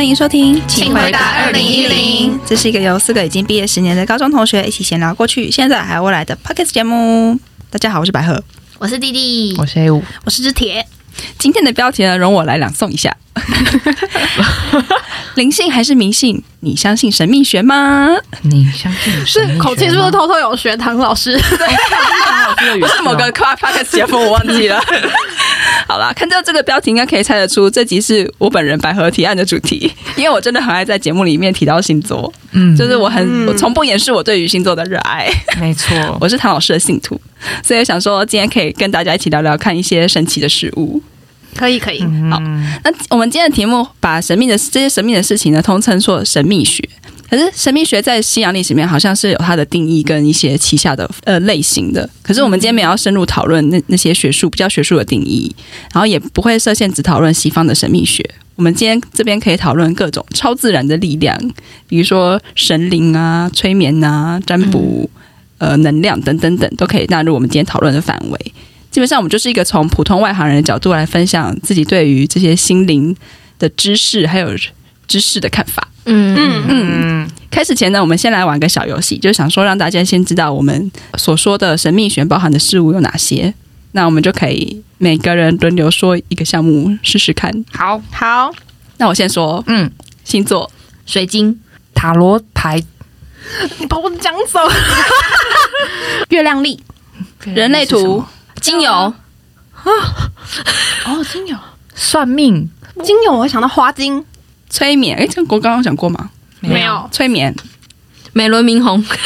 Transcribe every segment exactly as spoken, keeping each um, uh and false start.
欢迎收听请回答二零一零，这是一个由四个已经毕业十年的高中同学一起闲聊过去现在还有未来的 Podcast 节目。大家好，我是百合，我是弟弟，我是黑五，我是之铁。今天的标题呢，容我来朗诵一下。灵性还是迷信？你相信神秘学吗？你相信神秘学吗？是口气是不是偷偷有学堂老师？对，是某个 Clap Cast 节目，我忘记了。好啦，看到这个标题应该可以猜得出这集是我本人百合提案的主题，因为我真的很爱在节目里面提到星座。嗯，就是我很、嗯、我从不掩饰我对于星座的热爱。没错，我是唐老师的信徒，所以想说今天可以跟大家一起聊聊看一些神奇的事物。可以可以、嗯、好，那我们今天的题目把神秘的这些神秘的事情呢通称作神秘学。可是神秘学在西洋历史里面好像是有它的定义跟一些旗下的呃类型的，可是我们今天没有要深入讨论 那, 那些学术比较学术的定义，然后也不会设限只讨论西方的神秘学。我们今天这边可以讨论各种超自然的力量，比如说神灵啊、催眠啊、占卜、嗯、呃能量等等等，都可以纳入我们今天讨论的范围。基本上我们就是一个从普通外行人的角度来分享自己对于这些心灵的知识还有知识的看法。嗯嗯嗯，开始前呢，我们先来玩个小游戏，就是想说让大家先知道我们所说的神秘学包含的事物有哪些。那我们就可以每个人轮流说一个项目试试看。好好，那我先说，嗯，星座、水晶、塔罗牌，你把我讲走，月亮历、人类图、精油啊，哦，精油、算命、精油，我想到花精。催眠，哎，这个我刚刚讲过吗？没有。催眠，美轮明宏。再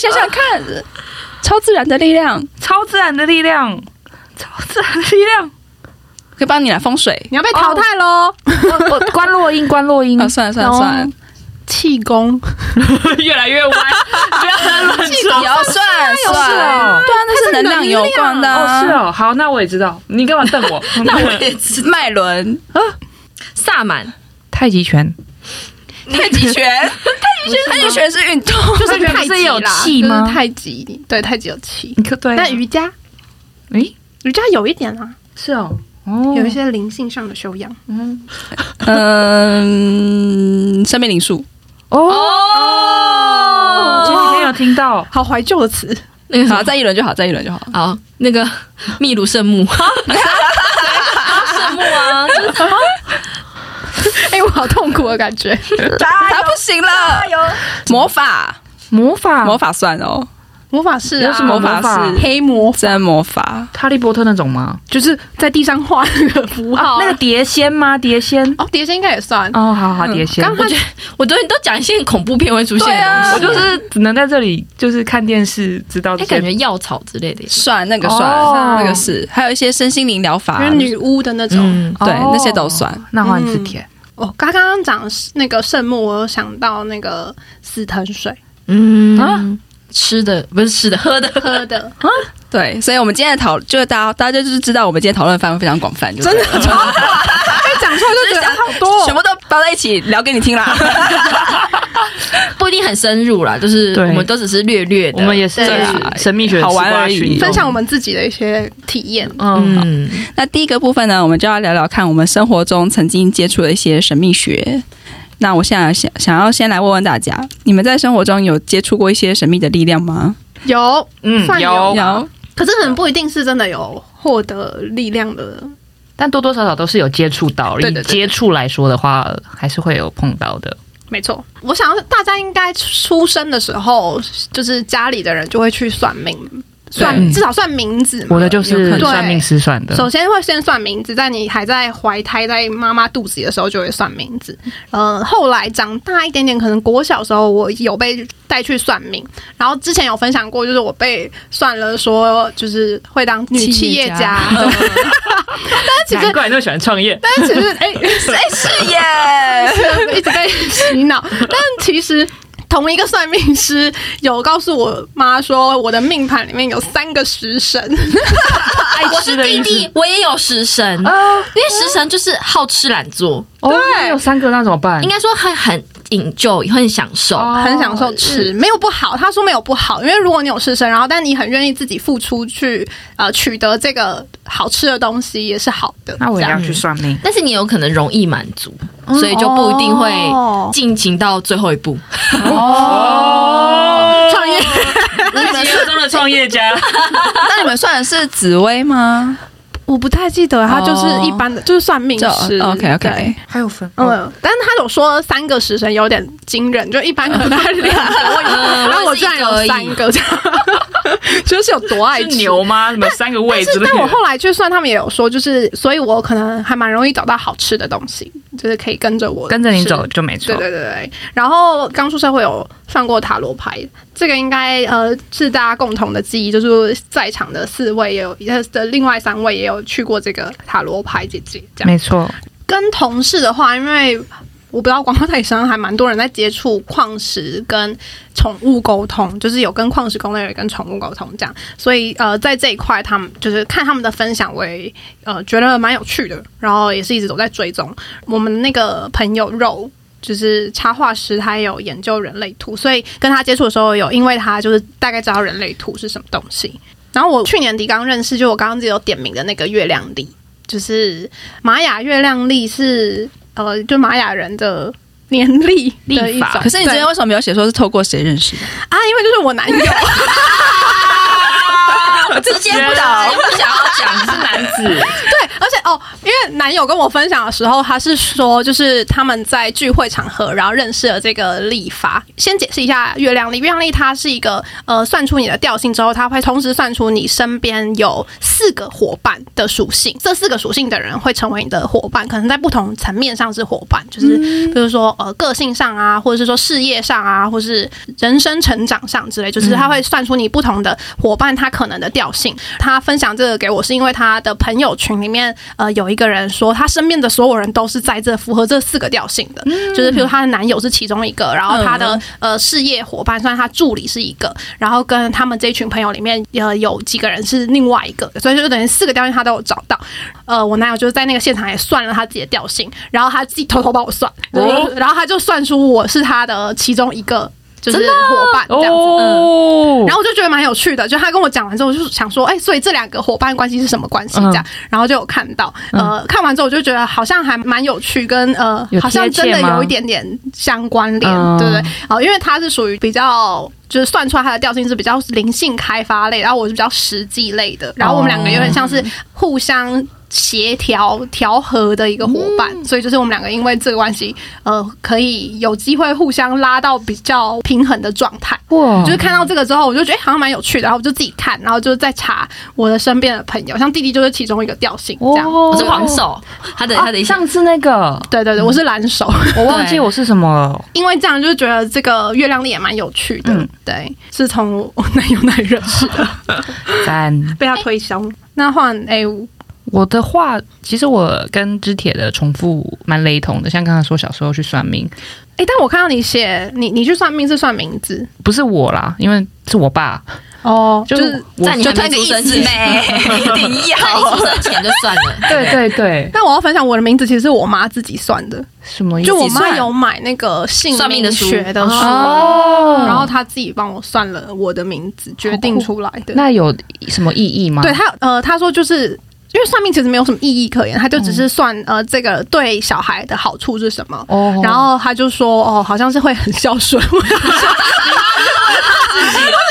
想想看，超自然的力量，超自然的力量，超自然的力量，可以帮你来风水。你要被淘汰喽！我关落音，关落音。啊，算了算了算了。气功越来越歪，不要再乱说。也要算算，对啊，那是能量有关的、啊。哦，是哦，好，那我也知道。你干嘛瞪我？那我也知道。脉轮啊，萨满、太极拳、太极拳、太极拳、太极拳是运动，就是太极有气吗？太极对，太极有气。对，但瑜伽，诶，瑜伽有一点啊，是哦。哦、有一些灵性上的修养，嗯嗯，生命灵数哦，哦前几天有听到，好怀旧的词，那个好，再一轮就好，再一轮就好，好，那个秘鲁圣木，圣木啊，就是哎、欸，我好痛苦的感觉，他不行了，魔法，魔法，魔法算哦。魔法师啊，魔法师，黑魔法，真魔法，哈利波特那种吗？就是在地上画那个符号，那个碟仙吗？碟仙哦，碟仙应该也算哦。好好，碟仙。刚刚我昨天都讲一些恐怖片会出现的东西，我就是只能在这里就是看电视知道。哎，感觉药草之类的算那个算那个是，还有一些身心灵疗法，女巫的那种，对，那些都算。那换字帖，我刚刚讲那个圣木，我有想到那个死藤水，嗯。吃的不是吃的，喝的喝的对，所以我们今天的讨就是大家大家就是知道我们今天讨论范围非常广泛，真的超广，讲出来就觉得好多，全部都包在一起聊给你听啦，不一定很深入啦，就是我们都只是略略的，我们也是神秘学好玩而已，分享我们自己的一些体验。嗯，那第一个部分呢，我们就要聊聊看我们生活中曾经接触的一些神秘学。那我现在想想要先来问问大家，你们在生活中有接触过一些神秘的力量吗？有，嗯，有有，可是可能不一定是真的有获得力量的，但多多少少都是有接触到。对对对对，以接触来说的话，还是会有碰到的。没错，我想大家应该出生的时候，就是家里的人就会去算命。算至少算名字嘛，我的就是算命师算的。首先会先算名字，在你还在怀胎在妈妈肚子里的时候就会算名字。嗯、呃，后来长大一点点，可能国小的时候我有被带去算命，然后之前有分享过，就是我被算了说就是会当女企业家。但是其实难怪你那么喜欢创业。但是其实哎哎、欸欸、是耶，一直被洗脑。但其实。同一个算命师有告诉我妈说我的命盘里面有三个食神我是弟弟我也有食神、呃、因为食神就是好吃懒做、哦、对，有三个那怎么办？应该说很很enjoy 很享受、哦、很享受吃，没有不好，他说没有不好，因为如果你有食神然后但你很愿意自己付出去、呃、取得这个好吃的东西也是好的，那我也要去算命，但是你有可能容易满足、嗯、所以就不一定会进行到最后一步哦创业自己中的创业家那你们算的是紫微吗？我不太记得，他就是一般的、oh, 就是算命师 OK OK 还有分、oh. 嗯，但是他有说三个食神有点惊人，就一般可能他两个然后我居然有三个这样就是有多爱吃是牛吗？什么三个位置？ 但, 但我后来就算他们也有说，就是所以我可能还蛮容易找到好吃的东西，就是可以跟着我跟着你走就没错，对对对对。然后刚出社会有算过塔罗牌，这个应该呃是大家共同的记忆，就是在场的四位也有，的另外三位也有去过这个塔罗牌姐姐，这样没错。跟同事的话，因为我不知道广告台上还蛮多人在接触矿石跟宠物沟通，就是有跟矿石工作人员跟宠物沟通这样，所以呃在这一块他们就是看他们的分享我也呃觉得蛮有趣的，然后也是一直都在追踪。我们那个朋友肉就是插画师，他有研究人类图，所以跟他接触的时候有因为他就是大概知道人类图是什么东西。然后我去年底刚认识，就我刚刚自己有点名的那个月亮历，就是玛雅月亮历是呃，就玛雅人的年历的一种。可是你之前为什么没有写说是透过谁认识的啊？因为就是我男友我直接不倒不想要讲是男子对，而且哦，因为男友跟我分享的时候他是说就是他们在聚会场合然后认识了这个历法。先解释一下月亮历，月亮历它是一个呃算出你的调性之后，它会同时算出你身边有四个伙伴的属性，这四个属性的人会成为你的伙伴，可能在不同层面上是伙伴，就是比如说呃个性上啊，或者是说事业上啊，或是人生成长上之类，就是他会算出你不同的伙伴他可能的调性。他分享这个给我是因为他的朋友群里面呃有一个人说他身边的所有人都是在这符合这四个调性的、嗯、就是譬如他的男友是其中一个，然后他的、嗯、呃事业伙伴算他助理是一个，然后跟他们这一群朋友里面呃有几个人是另外一个，所以就等于四个调性他都有找到。呃我男友就是在那个现场也算了他自己的调性，然后他自己偷偷帮我算、哦、然后他就算出我是他的其中一个就是伙伴这样子、哦嗯、然后我就觉得蛮有趣的，就他跟我讲完之后我就想说哎、欸，所以这两个伙伴关系是什么关系这样、嗯、然后就有看到呃、嗯，看完之后我就觉得好像还蛮有趣，跟呃好像真的有一点点相关联、嗯、对不对、呃、因为他是属于比较就是算出来他的调性是比较灵性开发类，然后我是比较实际类的，然后我们两个有点像是互相协调调和的一个伙伴、嗯、所以就是我们两个因为这个关系呃，可以有机会互相拉到比较平衡的状态。就是看到这个之后我就觉得、欸、好像蛮有趣的，然后我就自己看，然后就在查我的身边的朋友，像弟弟就是其中一个调性这样、哦、我是黄手，他的、啊、他的上次那个对对对，我是蓝手、嗯、我忘记我是什么了因为这样就觉得这个月亮历也蛮有趣的、嗯、对，是从我男友那里认识的被他推销、欸、那换 A 五。我的话其实我跟知铁的重复蛮雷同的，像刚才说小时候去算命、欸、但我看到你写 你, 你去算命是算名字不是我啦，因为是我爸哦、oh, ，就是在你还没出生前，一定要在你出生前就算了。对对对。但我要分享我的名字，其实是我妈自己算的。什么意思？就我妈有买那个姓名学的书，哦、然后她自己帮我算了我的名字，决定出来的。那有什么意义吗？对她，呃，她说就是。因为算命其实没有什么意义可言，他就只是算、嗯、呃这个对小孩的好处是什么，哦、然后他就说哦好像是会很孝顺。我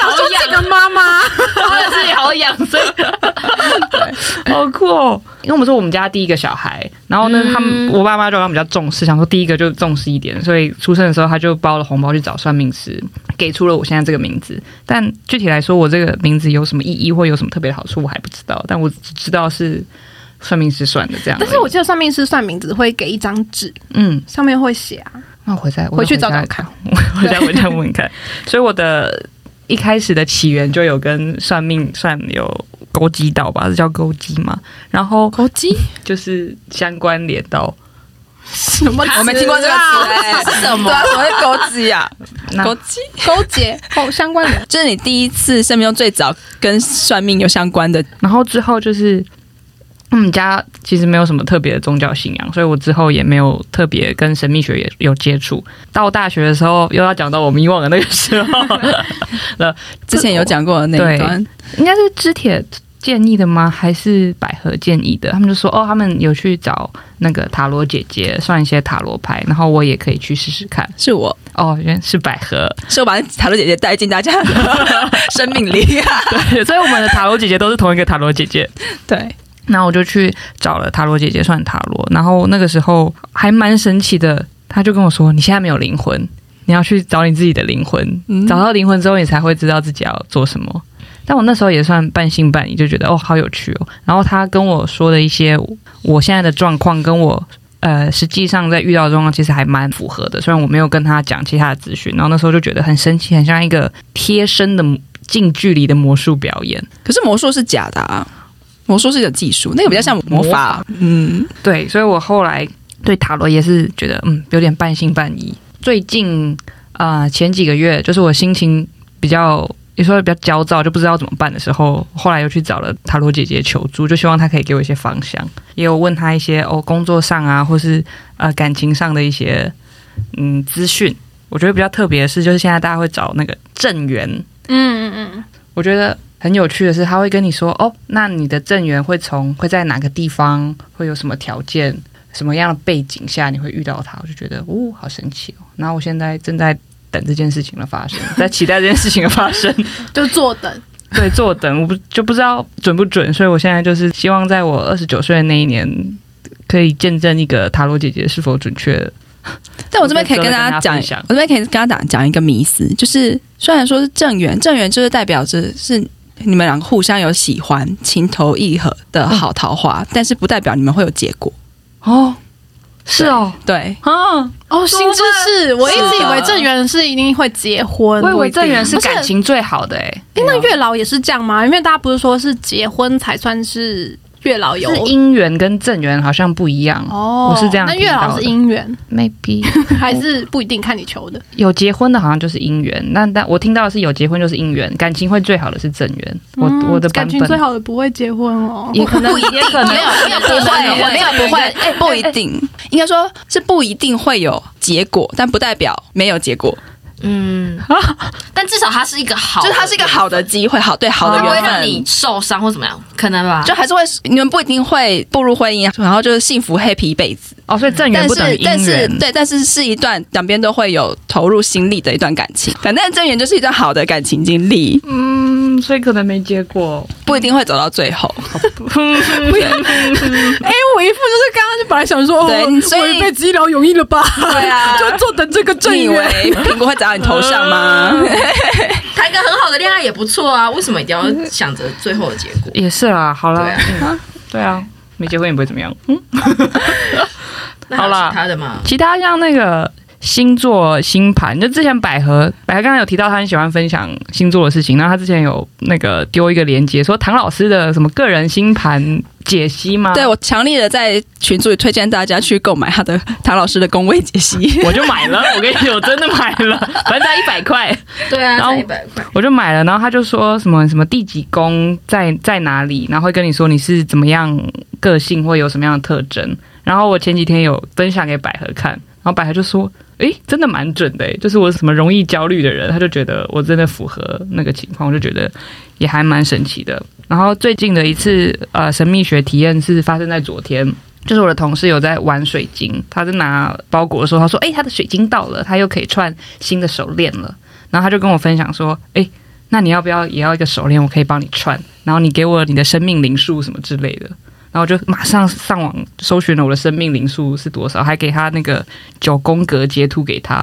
想说这个妈妈自己好养生，好酷哦！因为我们说我们家第一个小孩，然后呢，嗯、他们我爸妈就让我们比较重视，想说第一个就重视一点，所以出生的时候他就包了红包去找算命师，给出了我现在这个名字。但具体来说，我这个名字有什么意义或有什么特别的好处，我还不知道。但我只知道是算命师算的这样。但是我记得算命师算名字会给一张纸，嗯，上面会写啊。那我回再 回, 回去找找看，我再回家问看。所以我的。一开始的起源就有跟算命算有勾稽到吧，是叫勾稽嘛，然后勾稽就是相关联到什么词啊？我没听过这个词，是什么？对啊，什么是勾稽啊？勾稽、勾结、哦、相关的，就是你第一次生命中最早跟算命有相关的。然后之后就是我们家其实没有什么特别的宗教信仰，所以我之后也没有特别跟神秘学也有接触。到大学的时候，又要讲到我们以往的那个时候了，之前有讲过的那一段，应该是知铁建议的吗？还是百合建议的？他们就说哦，他们有去找那个塔罗姐姐算一些塔罗牌，然后我也可以去试试看。是我哦，原来是百合，是我把塔罗姐姐带进大家的生命里、啊。对，所以我们的塔罗姐姐都是同一个塔罗姐姐。对。然后我就去找了塔罗姐姐算塔罗，然后那个时候还蛮神奇的，她就跟我说你现在没有灵魂，你要去找你自己的灵魂、嗯、找到灵魂之后你才会知道自己要做什么。但我那时候也算半信半疑，就觉得哦好有趣哦。然后她跟我说的一些我现在的状况跟我呃实际上在遇到的状况其实还蛮符合的，虽然我没有跟她讲其他的资讯。然后那时候就觉得很神奇，很像一个贴身的近距离的魔术表演。可是魔术是假的啊，魔术是一种技术，那个比较像魔法。嗯，对，所以我后来对塔罗也是觉得嗯有点半信半疑。最近啊、呃、前几个月，就是我心情比较你说比较焦躁，就不知道怎么办的时候，后来又去找了塔罗姐姐求助，就希望她可以给我一些方向。也有问她一些哦工作上啊，或是呃感情上的一些嗯资讯。我觉得比较特别的是，就是现在大家会找那个正缘。嗯嗯嗯，我觉得很有趣的是，他会跟你说哦，那你的正缘会从会在哪个地方，会有什么条件，什么样的背景下你会遇到他。我就觉得哦，好神奇哦。然后我现在正在等这件事情的发生，在期待这件事情的发生，就坐等。对，坐等，我不就不知道准不准，所以我现在就是希望在我二十九岁的那一年，可以见证一个塔罗姐姐是否准确的。但我这边可以跟大家讲，我这边可以跟大家讲一个迷思，就是虽然说是正缘，正缘就是代表着是你们两个互相有喜欢、情投意合的好桃花、嗯，但是不代表你们会有结果哦。是哦，对啊，哦，新知识！我一直以为正缘是一定会结婚，我以为正缘是感情最好的哎、欸。因为月老也是这样吗？因为大家不是说是结婚才算是月老有，是姻缘跟正缘好像不一样哦。我是这样，那月老是姻缘 ，maybe 还是不一定，看你求的。有结婚的好像就是姻缘，那但我听到的是有结婚就是姻缘，感情会最好的是正缘。我、嗯、我的版本感情最好的不会结婚哦，也可能不一定，可能没有没有不会，没有不会，哎、欸、不一定，欸欸、应该说是不一定会有结果，但不代表没有结果。嗯、啊，但至少它是一个好的，就是它是一个好的机会，好对好的缘分，它不会让你受伤或怎么样，可能吧，就还是会你们不一定会步入婚姻，然后就是幸福 happy 一辈子哦，所以正缘不等于姻缘，但是对，但是是一段两边都会有投入心力的一段感情，反正正缘就是一段好的感情经历，嗯，所以可能没结果，不一定会走到最后。不要，哎，我一副就是刚刚就本来想说，对，所以我一辈子一劳永逸了吧？对啊，就坐等这个正缘，你以为苹果会砸？你头上吗？谈一个很好的恋爱也不错啊，为什么一定要想着最后的结果？也是啦，好啦，对啊，對啊，没结婚也不会怎么样。嗯，好啦，其他的嘛，其他像那个星座星盘，就之前百合，百合刚才有提到她很喜欢分享星座的事情，然后她之前有那个丢一个连结，说唐老师的什么个人星盘解析吗？对，我强烈的在群组里推荐大家去购买他的唐老师的宫位解析，我就买了，我跟你说我真的买了，反正才一百块，对啊，才一百块，我就买了。然后他就说什么什么第几宫在在哪里，然后会跟你说你是怎么样个性或有什么样的特征。然后我前几天有分享给百合看，然后百合就说：“哎，真的蛮准的，就是我什么容易焦虑的人，他就觉得我真的符合那个情况，我就觉得也还蛮神奇的。”然后最近的一次呃神秘学体验是发生在昨天，就是我的同事有在玩水晶，他在拿包裹的时候，他说：“哎，他的水晶到了，他又可以串新的手链了。”然后他就跟我分享说：“哎，那你要不要也要一个手链？我可以帮你串，然后你给我你的生命灵数什么之类的。”然后我就马上上网搜寻了我的生命灵数是多少，还给他那个九宫格截图给他，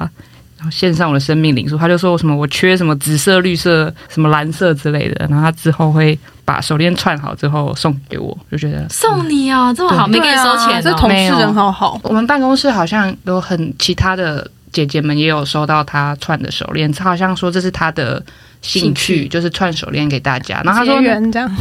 然后献上我的生命灵数。他就说什么我缺什么紫色、绿色、什么蓝色之类的，然后他之后会把手链串好之后送给我，就觉得送你啊、哦嗯，这么好，没给你收钱、哦，这同事人好好。我们办公室好像有很其他的姐姐们也有收到他串的手链，他好像说这是他的兴趣，就是串手链给大家。然后他说，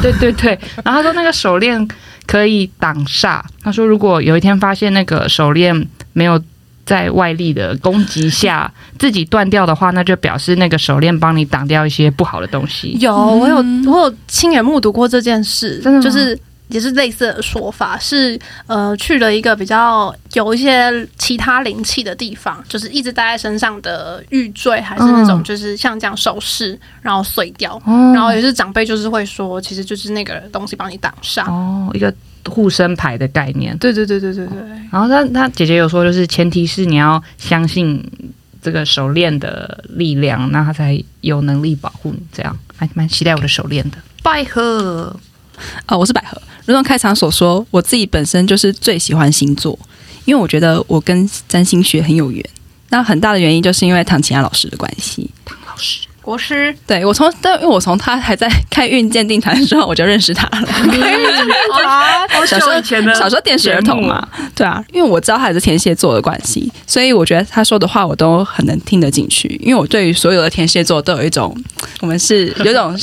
对对对，然后他说那个手链可以挡煞。他说，如果有一天发现那个手链没有在外力的攻击下自己断掉的话，那就表示那个手链帮你挡掉一些不好的东西。有，我有我有亲眼目睹过这件事，真的吗？就是也是类似的说法，是呃去了一个比较有一些其他灵气的地方，就是一直戴在身上的玉坠还是那种就是像这样首饰然后碎掉、哦、然后也是长辈就是会说其实就是那个东西帮你挡煞，哦，一个护身牌的概念。对对对对对对。然后 他, 他姐姐有说就是前提是你要相信这个手链的力量，那他才有能力保护你，这样还蛮期待我的手链的。百合呃，我是百合。如同开场所说，我自己本身就是最喜欢星座，因为我觉得我跟占星学很有缘。那很大的原因就是因为唐綺雅老师的关系。唐老师，国师，对我从，但因为我从他还在开运鉴定团的时候我就认识他了。小时候以前的，小时候电视儿童嘛，对啊，因为我知道他也是天蝎座的关系，所以我觉得他说的话我都很能听得进去，因为我对于所有的天蝎座都有一种，我们是有一种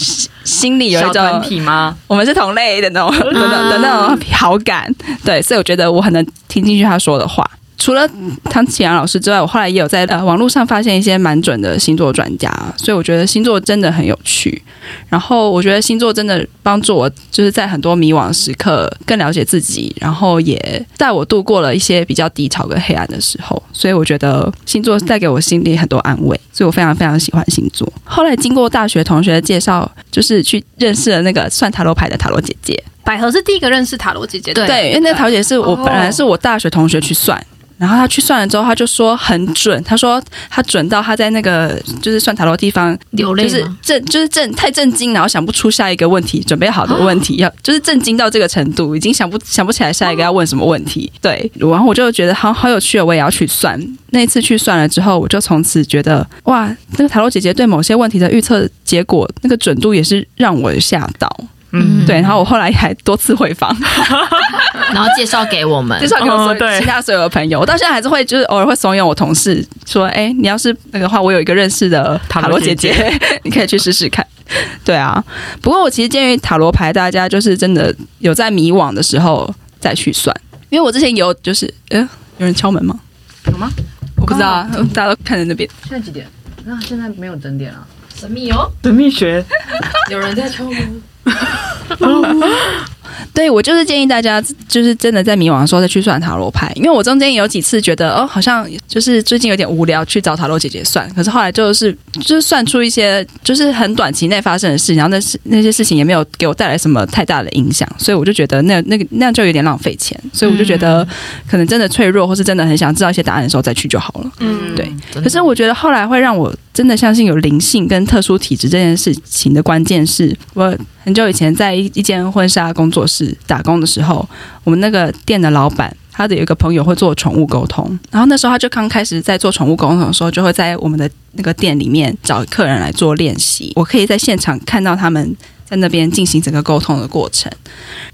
心里有一种小团体吗？我们是同类的那种的那种好感，对，所以我觉得我很能听进去他说的话。除了唐綺雅老师之外，我后来也有在、呃、网络上发现一些蛮准的星座专家，所以我觉得星座真的很有趣。然后我觉得星座真的帮助我，就是在很多迷惘时刻更了解自己，然后也带我度过了一些比较低潮跟黑暗的时候，所以我觉得星座带给我心里很多安慰，所以我非常非常喜欢星座。后来经过大学同学的介绍，就是去认识了那个算塔罗牌的塔罗姐姐。百合是第一个认识塔罗姐姐的。 对, 对，因为那塔罗姐姐是我本来是我大学同学去算，然后他去算了之后，他就说很准。他说他准到他在那个就是算塔罗地方流泪，就是震，就是震，太震惊，然后想不出下一个问题，准备好的问题要就是震惊到这个程度，已经想不想不起来下一个要问什么问题。对，然后我就觉得好好有趣哦，我也要去算。那一次去算了之后，我就从此觉得哇，那个塔罗姐姐对某些问题的预测结果那个准度也是让我吓到。嗯，对，然后我后来还多次回访，然后介绍给我们，介绍给我们、哦、其他所有的朋友。我到现在还是会，就是偶尔会怂恿我同事说：“哎、欸，你要是那个话，我有一个认识的塔罗姐 姐, 姐, 姐，你可以去试试看。”对啊，不过我其实建议塔罗牌大家就是真的有在迷惘的时候再去算，因为我之前有就是，哎、欸，有人敲门吗？有吗？我不知道、啊，哦、大家都看着那边。现在几点？那、啊、现在没有整点啊。神秘哦，神秘学，有人在敲门。对，我就是建议大家就是真的在迷惘的时候再去算塔罗牌，因为我中间有几次觉得哦，好像就是最近有点无聊去找塔罗姐姐算，可是后来就是就是算出一些就是很短期内发生的事情，然后 那, 那些事情也没有给我带来什么太大的影响，所以我就觉得那那个那样就有点浪费钱，所以我就觉得可能真的脆弱或是真的很想知道一些答案的时候再去就好了。嗯，对。可是我觉得后来会让我真的相信有灵性跟特殊体质这件事情的关键是，我很久以前在一间婚纱工作室打工的时候，我们那个店的老板他的有一个朋友会做宠物沟通，然后那时候他就刚开始在做宠物沟通的时候，就会在我们的那个店里面找客人来做练习，我可以在现场看到他们在那边进行整个沟通的过程，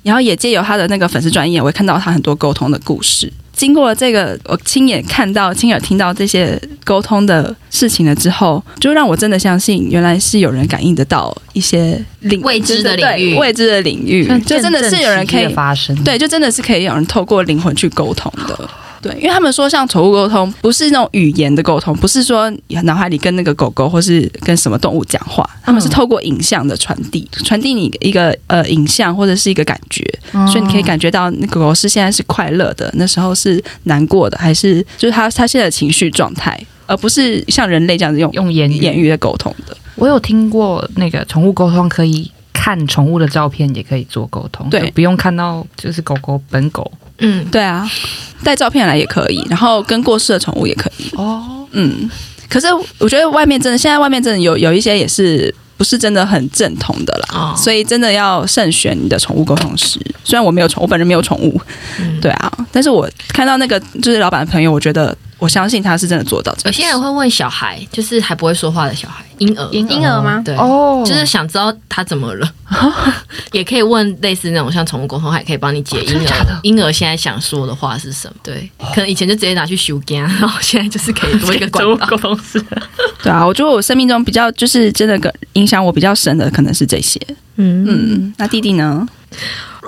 然后也借由他的那个粉丝专页，我会看到他很多沟通的故事。经过了这个我亲眼看到亲耳听到这些沟通的事情了之后，就让我真的相信原来是有人感应得到一些领未知的领域，未知的领域就真的是有人可以发生，对，就真的是可以有人透过灵魂去沟通的。对，因为他们说像宠物沟通不是那种语言的沟通，不是说脑海里跟那个狗狗或是跟什么动物讲话，他们是透过影像的传递，传递你一个呃影像或者是一个感觉，所以你可以感觉到那个狗狗是现在是快乐的，那时候是难过的，还是就是它它现在的情绪状态，而不是像人类这样子用用言语言语的沟通的。我有听过那个宠物沟通可以看宠物的照片也可以做沟通，对，不用看到就是狗狗本狗。嗯，对啊，带照片来也可以，然后跟过世的宠物也可以。哦，嗯，可是我觉得外面真的，现在外面真的有有一些也是不是真的很正统的啦，哦、所以真的要慎选你的宠物沟通师。虽然我没有宠，我本人没有宠物，嗯、对啊，但是我看到那个就是老板的朋友，我觉得我相信他是真的做到这。有些人会问小孩，就是还不会说话的小孩，婴儿，婴儿吗？对，哦，就是想知道他怎么了。也可以问类似那种像宠物沟通，还可以帮你解婴儿婴儿现在想说的话是什么。对，可能以前就直接拿去修肝，然后现在就是可以多一个管道。对啊，我觉得我生命中比较就是真的影响我比较深的可能是这些。嗯嗯，那弟弟呢？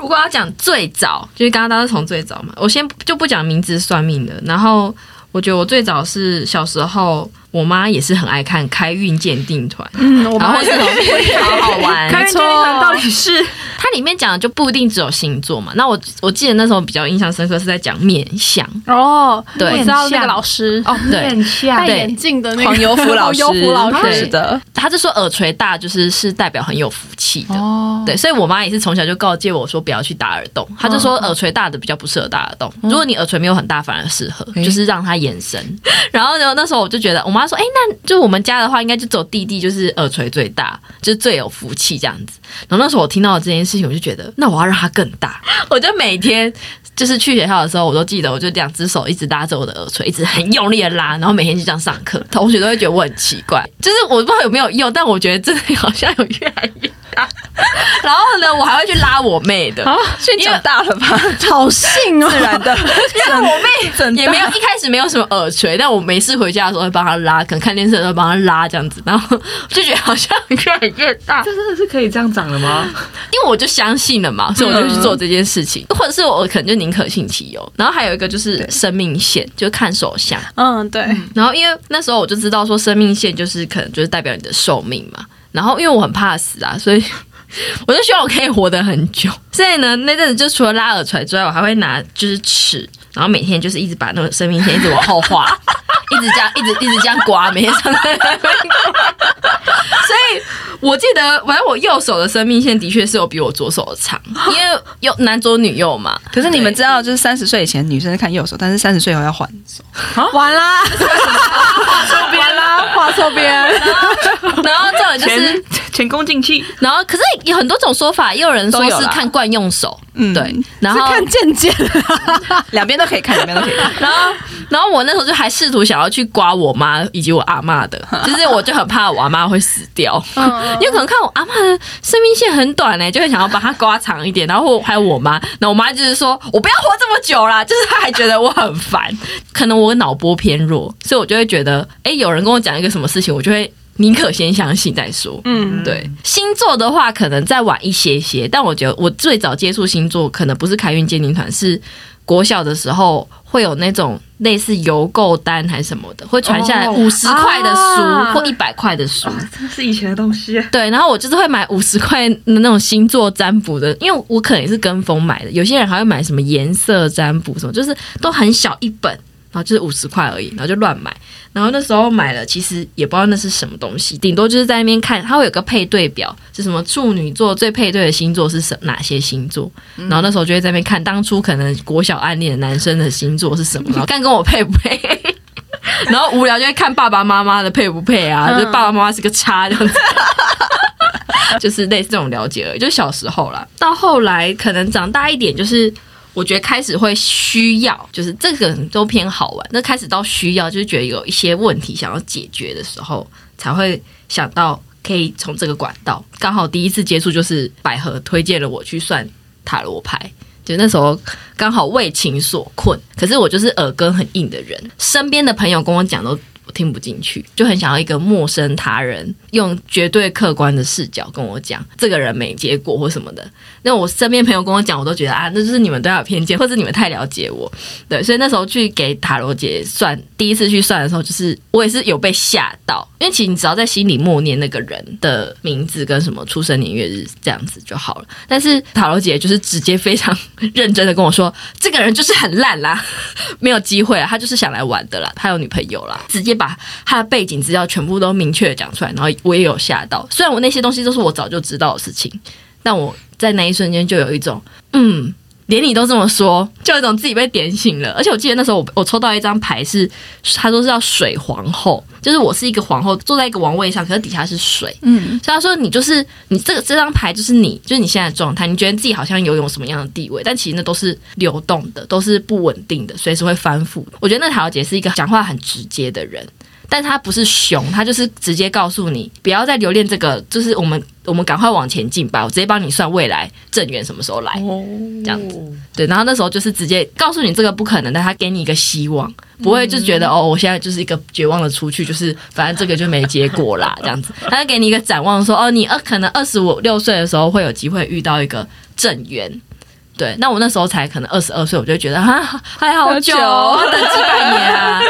如果要讲最早，就是刚刚大家从最早嘛，我先就不讲名字算命的。然后我觉得我最早是小时候，我妈也是很爱看开运鉴定团，嗯，我妈会觉得好好玩。开运鉴定团到底是它里面讲的就不一定只有星座嘛。那我我记得那时候比较印象深刻是在讲面相哦，对，我知道那个老师哦，面相戴眼镜的那个黄尤福老师，黄尤福老师是的，他是说耳垂大就是是代表很有福气的，哦，对，所以我妈也是从小就告诫我说不要去打耳洞，她就说耳垂大的比较不适合打耳洞，嗯，如果你耳垂没有很大反而适合，嗯，就是让它延伸。然后呢，那时候我就觉得我妈说，哎，欸，那就我们家的话应该就走弟弟就是耳垂最大，就是最有福气这样子。然后那时候我听到这件事情，我就觉得那我要让它更大，我就每天就是去学校的时候，我都记得我就两只手一直拉着我的耳垂，一直很用力的拉，然后每天就这样上课，同学都会觉得我很奇怪，就是我不知道有没有用，但我觉得真的好像有越来越大。然后呢，我还会去拉我妹的，啊，所以长大了吧，好性哦，自然的。因为我妹也没有一开始没有什么耳垂，但我每次回家的时候会帮她拉，可能看电视的时候帮她拉这样子，然后就觉得好像越来越大。这真的是可以这样长的吗？因为我就相信了嘛，所以我就去做这件事情，嗯，或者是我可能就宁可信其有。然后还有一个就是生命线，就看手相。嗯，对。然后因为那时候我就知道说生命线就是可能就是代表你的寿命嘛。然后因为我很怕死啊，所以我就希望我可以活得很久。所以呢，那阵子就除了拉耳垂之外，我还会拿就是尺，然后每天就是一直把那个生命线一直往后画，一直这样，一直一直这样刮，每天上在那边刮。所以我记得，反正我右手的生命线的确是有比我左手的长，因为右男左女右嘛。可是你们知道，就是三十岁以前女生是看右手，但是三十岁以后要换手，啊，完啦，画错边啦，画错边。然后这种就是前功尽弃。然后可是有很多种说法，也有人说是看惯用手，嗯，对，然后是看渐渐，两边都可以看，两边都可以看。然后，然后我那时候就还试图想要去刮我妈以及我阿嬷的，就是我就很怕我阿嬷会死掉，因为可能看我阿嬷的生命线很短嘞，欸，就会想要把它刮长一点。然后还有我妈，那我妈就是说我不要活这么久啦，就是她还觉得我很烦，可能我脑波偏弱，所以我就会觉得，哎，欸，有人跟我讲一个什么事情，我就会宁可先相信再说。嗯，对。星座的话，可能再晚一些些，但我觉得我最早接触星座，可能不是开运鉴定团，是国小的时候会有那种类似邮购单还是什么的，会传下来五十块的书，啊，或一百块的书，啊，这是以前的东西。对，然后我就是会买五十块的那种星座占卜的，因为我可能也是跟风买的。有些人还会买什么颜色占卜什么，就是都很小一本，然后就是五十块而已，然后就乱买。然后那时候买了，其实也不知道那是什么东西，顶多就是在那边看，它会有个配对表，是什么处女座最配对的星座是什哪些星座，嗯，然后那时候就会在那边看，当初可能国小暗恋的男生的星座是什么，然后看跟我配不配。然后无聊就会看爸爸妈妈的配不配啊，嗯，就是爸爸妈妈是个叉这样子。就是类似这种了解而已，就小时候啦。到后来可能长大一点，就是我觉得开始会需要，就是这个都偏好玩，那开始到需要，就是觉得有一些问题想要解决的时候，才会想到可以从这个管道。刚好第一次接触就是百合推荐了我去算塔罗牌，就那时候刚好为情所困，可是我就是耳根很硬的人，身边的朋友跟我讲都我听不进去，就很想要一个陌生他人用绝对客观的视角跟我讲这个人没结果或什么的。那我身边朋友跟我讲，我都觉得啊，那就是你们对他有偏见，或者你们太了解我。对，所以那时候去给塔罗姐算，第一次去算的时候，就是我也是有被吓到，因为其实你只要在心里默念那个人的名字跟什么出生年月日这样子就好了。但是塔罗姐就是直接非常认真的跟我说，这个人就是很烂啦，没有机会啦，他就是想来玩的啦，他有女朋友啦，直接把他的背景资料全部都明确的讲出来，然后我也有吓到。虽然我那些东西都是我早就知道的事情，但我在那一瞬间就有一种，嗯，连你都这么说，就有一种自己被点醒了。而且我记得那时候 我, 我抽到一张牌是，他说是要水皇后，就是我是一个皇后坐在一个王位上，可是底下是水。嗯，所以他说你就是你这个这张牌就是你就是你现在的状态，你觉得自己好像有有什么样的地位，但其实那都是流动的，都是不稳定的，随时会翻覆。我觉得那塔罗姐是一个讲话很直接的人，但他不是凶，他就是直接告诉你不要再留恋这个，就是我们我们赶快往前进吧，我直接帮你算未来正缘什么时候来这样子。对，然后那时候就是直接告诉你这个不可能，但他给你一个希望，不会就觉得哦我现在就是一个绝望的出去，就是反正这个就没结果啦这样子。他给你一个展望说，哦，你可能二十五六岁的时候会有机会遇到一个正缘，对，那我那时候才可能二十二岁，我就觉得哈还好久，要等几百年啊。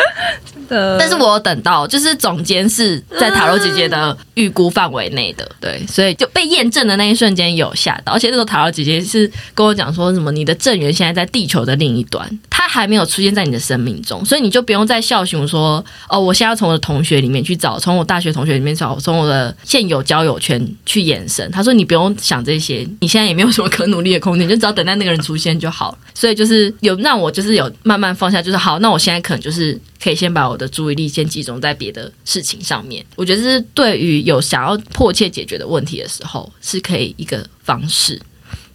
真的，但是我有等到，就是总监是在塔罗姐姐的预估范围内的，对，所以就被验证的那一瞬间有吓到。而且那时候塔罗姐姐是跟我讲说什么，你的正缘现在在地球的另一端，它还没有出现在你的生命中，所以你就不用再笑寻我说哦，我现在要从我的同学里面去找，从我大学同学里面找，从我的现有交友圈去延伸。他说你不用想这些，你现在也没有什么可努力的空间，就只要等待那个人出现就好了。所以就是有让我就是有慢慢放下，就是好，那我现在可能就是可以先把我的注意力先集中在别的事情上面。我觉得是对于有想要迫切解决的问题的时候是可以一个方式。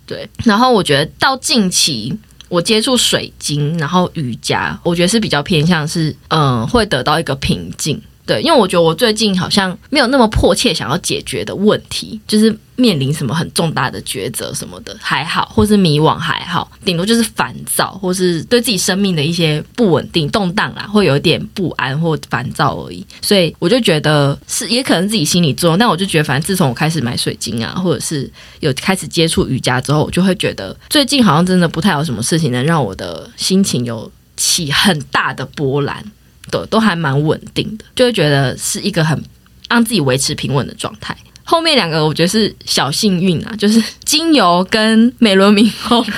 对，然后我觉得到近期我接触水晶然后瑜伽，我觉得是比较偏向是嗯会得到一个平静。对，因为我觉得我最近好像没有那么迫切想要解决的问题，就是面临什么很重大的抉择什么的还好，或是迷惘还好，顶多就是烦躁或是对自己生命的一些不稳定动荡啦，会有一点不安或烦躁而已。所以我就觉得是也可能自己心理作用，但我就觉得反正自从我开始买水晶啊，或者是有开始接触瑜伽之后，我就会觉得最近好像真的不太有什么事情能让我的心情有起很大的波澜，对，都还蛮稳定的，就会觉得是一个很让自己维持平稳的状态。后面两个我觉得是小幸运啊，就是精油跟美轮明宏是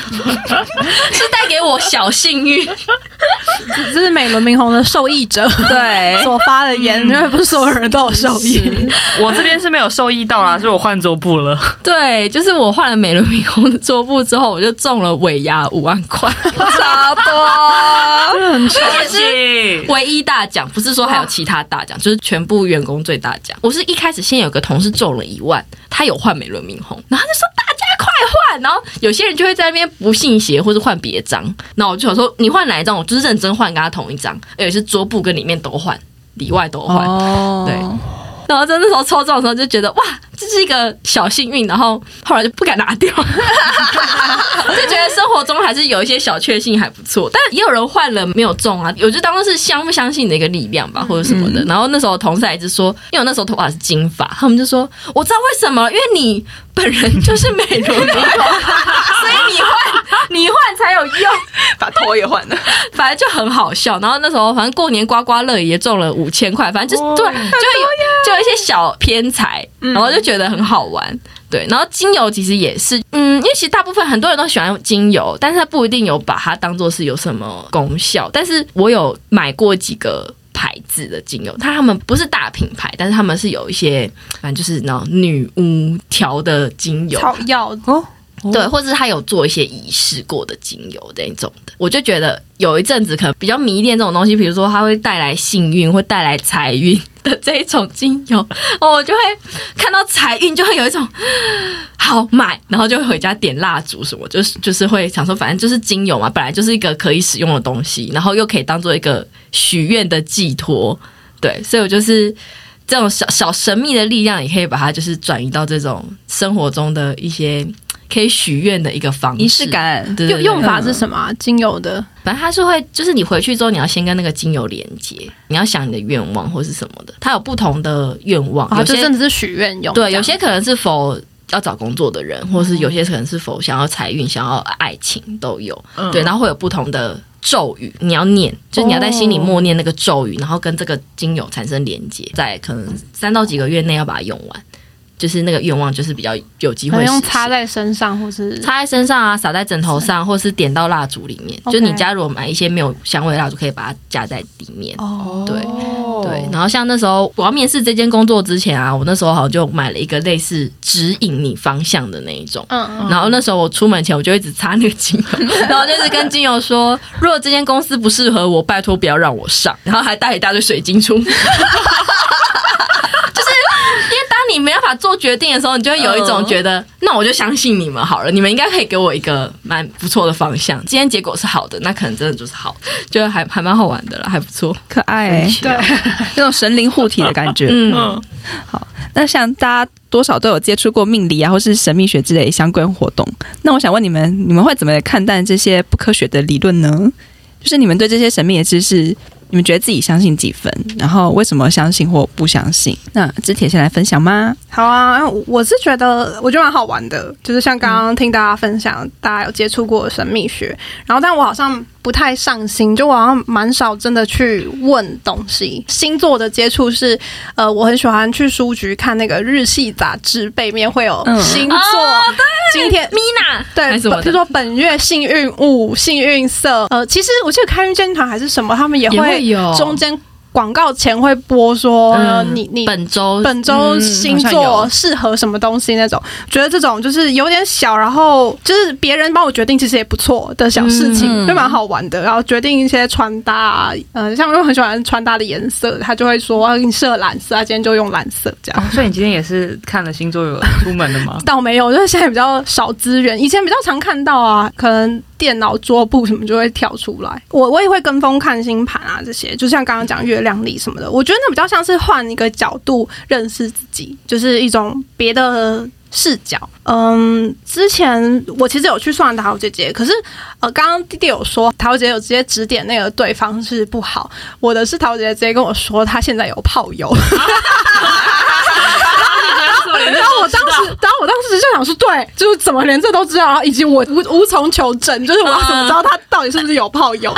带给我小幸运，这是美轮明宏的受益者对所发的言，因为不是所有人都有受益，我这边是没有受益到啦，所以我换桌布了。对，就是我换了美轮明宏的桌布之后，我就中了尾牙五万块，差不多，很超级唯一大奖，不是说还有其他大奖，就是全部员工最大奖。我是一开始先有个同事中了一万，他有换美轮明宏，然后就说大家快换，然后有些人就会在那边不信邪或是换别张，那我就想说你换哪一张，我就是认真换跟他同一张，而且是桌布跟里面都换，里外都换、oh. 对，然后在那时候抽中的时候就觉得哇，这是一个小幸运，然后后来就不敢拿掉就觉得生活中还是有一些小确幸还不错。但也有人换了没有中啊，我就当作是相不相信的一个力量吧，或者什么的、嗯、然后那时候同事还一直说，因为我那时候头发是金发，他们就说我知道为什么，因为你本人就是美轮明宏所以你换你换才有用把头也换了，反正就很好笑。然后那时候反正过年刮刮乐也中了五千块，反正就、哦、就, 就, 就有一些小偏财，然后就觉得很好玩、嗯、对。然后精油其实也是嗯，因为其实大部分很多人都喜欢精油，但是他不一定有把它当作是有什么功效。但是我有买过几个牌子的精油，它他们不是大品牌，但是他们是有一些反正就是那种女巫调的精油草药哦，对，或者他有做一些仪式过的精油那种的。我就觉得有一阵子可能比较迷恋这种东西，比如说它会带来幸运会带来财运的这一种精油、哦、我就会看到财运就会有一种好买，然后就会回家点蜡烛什么，就是就是会想说反正就是精油嘛，本来就是一个可以使用的东西，然后又可以当做一个许愿的寄托。对，所以我就是这种 小, 小神秘的力量也可以把它就是转移到这种生活中的一些可以许愿的一个方式，仪式感。对对对对，用法是什么、啊、精油的反正它是会就是你回去之后你要先跟那个精油连接，你要想你的愿望或是什么的，它有不同的愿望、哦、有些就真的是许愿用。对，有些可能是否要找工作的人，或是有些可能是否想要财运想要爱情都有、嗯、对，然后会有不同的咒语你要念，就是你要在心里默念那个咒语、哦、然后跟这个精油产生连接，在可能三到几个月内要把它用完，就是那个愿望就是比较有机会。用擦在身上，或是擦在身上啊，撒在枕头上，或是点到蜡烛里面、okay. 就你家如果买一些没有香味的蜡烛可以把它加在里面、oh. 对对。然后像那时候我要面试这间工作之前啊，我那时候好像就买了一个类似指引你方向的那一种、嗯嗯、然后那时候我出门前我就一直擦那个精油然后就是跟精油说如果这间公司不适合我拜托不要让我上，然后还带一大堆水晶出你没办法做决定的时候，你就会有一种觉得、uh, 那我就相信你们好了，你们应该可以给我一个蛮不错的方向，今天结果是好的，那可能真的就是好，就还还蛮好玩的啦，还不错，可爱、欸、对那种神灵护体的感觉嗯，好，那像大家多少都有接触过命理啊或是神秘学之类相关活动，那我想问你们，你们会怎么看待这些不科学的理论呢？就是你们对这些神秘的知识你们觉得自己相信几分，然后为什么相信或不相信。那之前先来分享吗？好啊，我是觉得我觉得蛮好玩的，就是像刚刚听大家分享、嗯、大家有接触过神秘学，然后但我好像不太上心，就我好像蛮少真的去问东西。星座的接触是呃，我很喜欢去书局看那个日系杂志，背面会有星座、嗯哦、今天 Mina 对，比如说本月幸运物、幸运色，呃，其实我记得开运健康还是什么，他们也会中间广告前会播说、嗯、你你本周本周星座适合什么东西那种、嗯、觉得这种就是有点小，然后就是别人帮我决定其实也不错的小事情、嗯、就蛮好玩的。然后决定一些穿搭，呃，像我很喜欢穿搭的颜色，他就会说、啊、你适合蓝色、啊、今天就用蓝色这样、哦、所以你今天也是看了星座有出门的吗？倒没有，就是现在比较少资源，以前比较常看到啊，可能电脑桌布什么就会跳出来。我我也会跟风看星盘啊，这些就像刚刚讲月亮历什么的，我觉得那比较像是换一个角度认识自己，就是一种别的视角。嗯，之前我其实有去算桃姐姐，可是呃，刚刚弟弟有说桃姐姐有直接指点那个对方是不好，我的是桃姐姐直接跟我说她现在有炮友。然后我当时，然后我当时就想说，对，就是怎么连这都知道，然后以及我 无, 无从求证，就是我要怎么知道他到底是不是有炮友？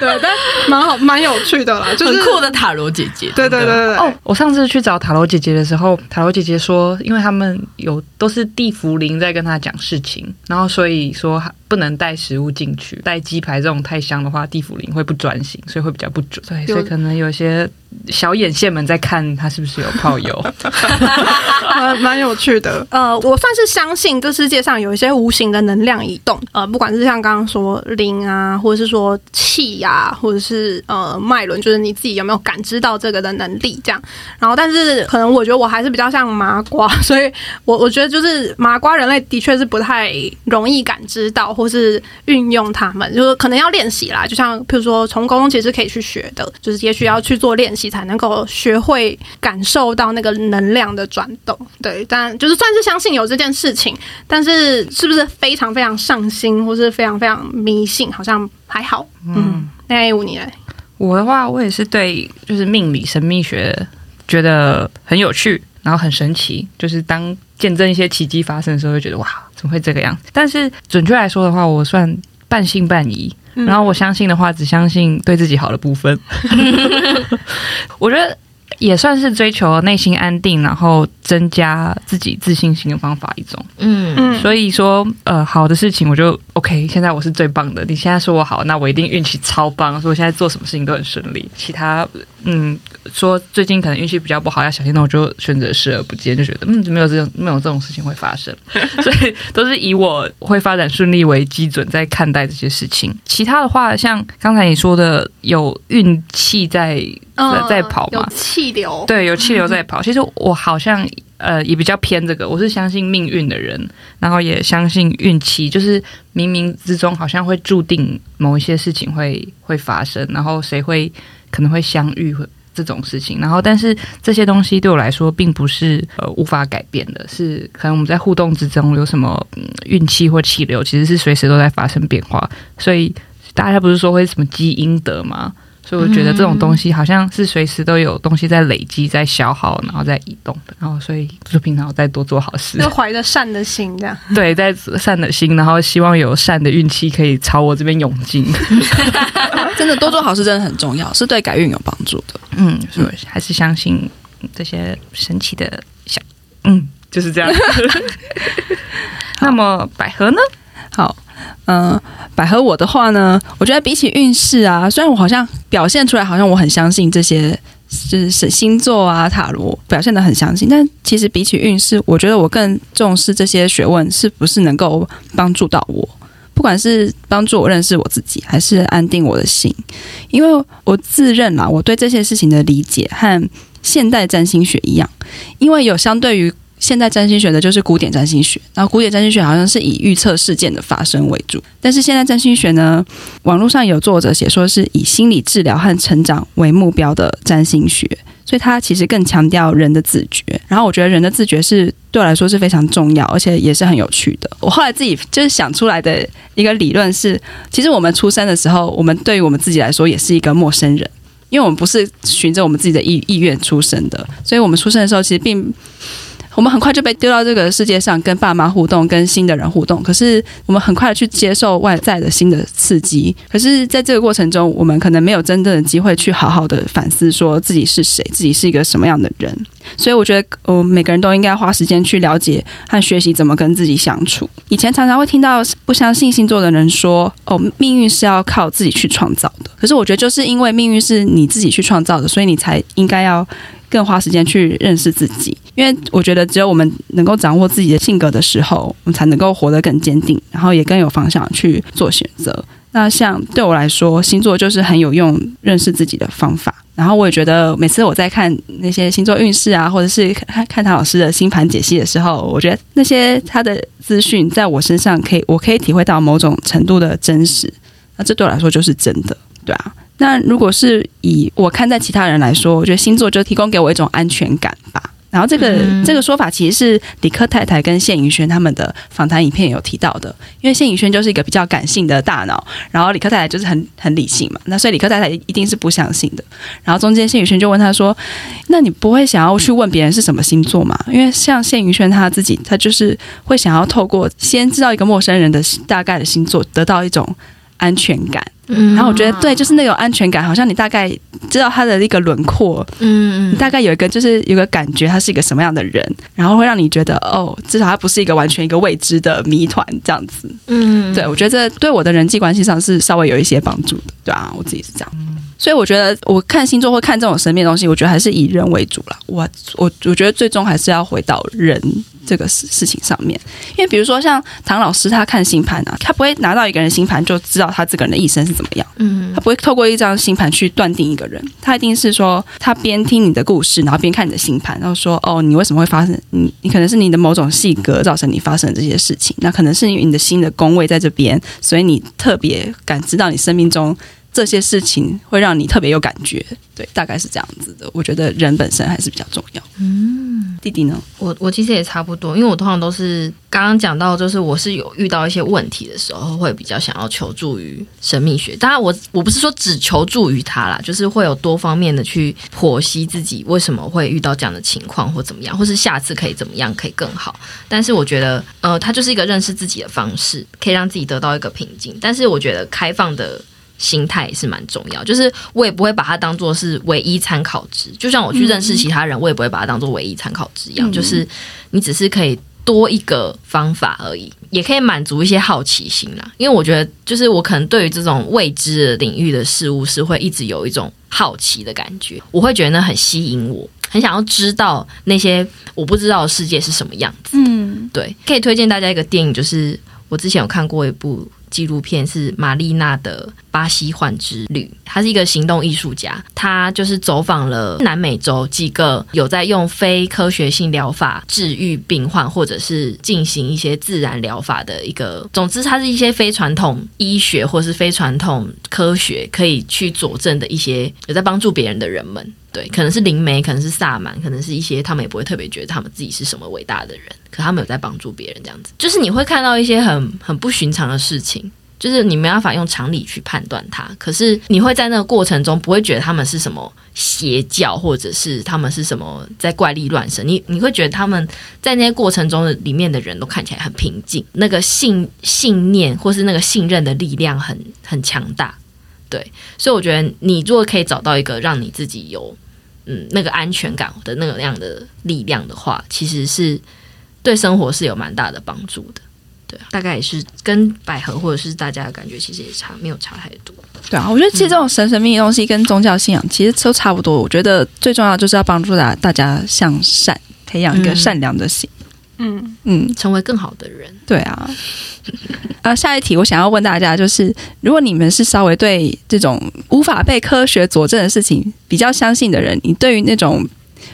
对，但蛮好，蛮有趣的啦，就是很酷的塔罗姐姐。对对对对。哦，我上次去找塔罗姐姐的时候，塔罗姐姐说，因为他们有都是地福灵在跟他讲事情，然后所以说不能带食物进去，带鸡排这种太香的话，地福灵会不专心，所以会比较不准。对，所以可能有些小眼线们在看他是不是有炮友。蛮有趣的。呃，我算是相信这世界上有一些无形的能量移动，呃，不管是像刚刚说灵啊，或者是说气啊，或者是呃脉轮，就是你自己有没有感知到这个的能力这样。然后但是可能我觉得我还是比较像麻瓜，所以我我觉得就是麻瓜人类的确是不太容易感知到或是运用它们，就是可能要练习啦，就像譬如说从高中其实可以去学的，就是也许要去做练习才能够学会感受到那个能量的转动。对，但就是算是相信有这件事情，但是是不是非常非常上心或是非常非常迷信，好像还好。嗯，那A五你嘞？我的话，我也是对就是命理神秘学觉得很有趣，然后很神奇，就是当见证一些奇迹发生的时候，会觉得哇，怎么会这个样子？但是准确来说的话，我算半信半疑。然后我相信的话，只相信对自己好的部分。我觉得也算是追求内心安定，然后增加自己自信心的方法一种。嗯，所以说呃，好的事情我就 OK， 现在我是最棒的，你现在说我好，那我一定运气超棒，所以我现在做什么事情都很顺利。其他嗯，说最近可能运气比较不好要小心，那我就选择视而不见，就觉得嗯，没有这种没有这种事情会发生。所以都是以我会发展顺利为基准在看待这些事情。其他的话，像刚才你说的有运气在呃、在跑嘛，有气流，对，有气流在跑。其实我好像呃也比较偏这个，我是相信命运的人，然后也相信运气，就是冥冥之中好像会注定某一些事情会会发生，然后谁会可能会相遇这种事情。然后但是这些东西对我来说并不是呃无法改变的，是可能我们在互动之中有什么运气或气流，其实是随时都在发生变化。所以大家不是说会什么积阴德吗？所以我觉得这种东西好像是随时都有东西在累积、在消耗，然后在移动的。然后所以就平常再多做好事，就怀着善的心这样。对，在善的心，然后希望有善的运气可以朝我这边涌进。真的多做好事真的很重要，是对改运有帮助的。嗯，所以还是相信这些神奇的小，嗯，就是这样。那么百合呢？好。嗯，百合我的话呢，我觉得比起运势啊，虽然我好像表现出来好像我很相信这些就是星座啊塔罗表现得很相信，但其实比起运势，我觉得我更重视这些学问是不是能够帮助到我，不管是帮助我认识我自己还是安定我的心。因为我自认啦，我对这些事情的理解和现代占星学一样，因为有相对于现在占星学的就是古典占星学，然后古典占星学好像是以预测事件的发生为主，但是现在占星学呢，网络上有作者写说是以心理治疗和成长为目标的占星学，所以它其实更强调人的自觉。然后我觉得人的自觉是对我来说是非常重要，而且也是很有趣的。我后来自己就是想出来的一个理论是，其实我们出生的时候，我们对于我们自己来说也是一个陌生人，因为我们不是循着我们自己的 意, 意愿出生的，所以我们出生的时候其实并我们很快就被丢到这个世界上，跟爸妈互动，跟新的人互动，可是我们很快去接受外在的新的刺激，可是在这个过程中我们可能没有真正的机会去好好的反思说自己是谁，自己是一个什么样的人。所以我觉得我们每个人都应该花时间去了解和学习怎么跟自己相处。以前常常会听到不相信星座的人说，哦，命运是要靠自己去创造的，可是我觉得就是因为命运是你自己去创造的，所以你才应该要更花时间去认识自己，因为我觉得只有我们能够掌握自己的性格的时候，我们才能够活得更坚定，然后也更有方向去做选择。那像对我来说，星座就是很有用认识自己的方法。然后我也觉得每次我在看那些星座运势啊，或者是看唐老师的星盘解析的时候，我觉得那些他的资讯在我身上可以，我可以体会到某种程度的真实，那这对我来说就是真的，对啊。那如果是以我看待其他人来说，我觉得星座就提供给我一种安全感吧。然后这个、嗯、这个说法其实是理科太太跟谢颖轩他们的访谈影片有提到的，因为谢颖轩就是一个比较感性的大脑，然后理科太太就是很很理性嘛，那所以理科太太一定是不相信的。然后中间谢颖轩就问他说，那你不会想要去问别人是什么星座吗？因为像谢颖轩他自己，他就是会想要透过先知道一个陌生人的大概的星座，得到一种安全感。然后我觉得对，就是那种安全感，好像你大概知道他的一个轮廓，嗯，你大概有一个就是有个感觉他是一个什么样的人，然后会让你觉得哦，至少他不是一个完全一个未知的谜团这样子。嗯，对，我觉得对我的人际关系上是稍微有一些帮助的，对啊，我自己是这样。所以我觉得我看星座或看这种神秘的东西，我觉得还是以人为主啦。我我我觉得最终还是要回到人这个事情上面，因为比如说像唐老师他看星盘啊，他不会拿到一个人星盘就知道他这个人的一生是怎么样，嗯，他不会透过一张星盘去断定一个人，他一定是说他边听你的故事，然后边看你的星盘，然后说哦，你为什么会发生，你你可能是你的某种性格造成你发生这些事情，那可能是因为你的心的宫位在这边，所以你特别感知到你生命中这些事情会让你特别有感觉，对，大概是这样子的。我觉得人本身还是比较重要。嗯，弟弟呢？我我其实也差不多，因为我通常都是刚刚讲到，就是我是有遇到一些问题的时候，会比较想要求助于神秘学。当然我，我我不是说只求助于它啦，就是会有多方面的去剖析自己为什么会遇到这样的情况，或怎么样，或是下次可以怎么样可以更好。但是我觉得，呃，它就是一个认识自己的方式，可以让自己得到一个平静。但是我觉得开放的心态是蛮重要，就是我也不会把它当作是唯一参考值，就像我去认识其他人，我也不会把它当作唯一参考值一样，嗯，就是你只是可以多一个方法而已，也可以满足一些好奇心啦。因为我觉得，就是我可能对于这种未知的领域的事物，是会一直有一种好奇的感觉，我会觉得那很吸引我，很想要知道那些我不知道的世界是什么样子。嗯，对，可以推荐大家一个电影，就是我之前有看过一部纪录片，是玛丽娜的巴西幻之旅，她是一个行动艺术家，她就是走访了南美洲几个有在用非科学性疗法治愈病患，或者是进行一些自然疗法的一个，总之它是一些非传统医学或是非传统科学可以去佐证的一些有在帮助别人的人们，对，可能是灵媒，可能是萨满，可能是一些他们也不会特别觉得他们自己是什么伟大的人，可他们有在帮助别人这样子。就是你会看到一些很很不寻常的事情，就是你没办法用常理去判断它，可是你会在那个过程中不会觉得他们是什么邪教，或者是他们是什么在怪力乱神，你你会觉得他们在那些过程中的里面的人都看起来很平静，那个信信念或是那个信任的力量很很强大，对。所以我觉得你如果可以找到一个让你自己有嗯，那个安全感的那个样的力量的话，其实是对生活是有蛮大的帮助的，对啊，大概也是跟百合或者是大家的感觉其实也差没有差太多，对啊。我觉得其实这种神神秘的东西跟宗教信仰其实都差不多，我觉得最重要就是要帮助大家向善，培养一个善良的心，嗯嗯，成为更好的人，对啊。呃，下一题我想要问大家，就是如果你们是稍微对这种无法被科学佐证的事情比较相信的人，你对于那种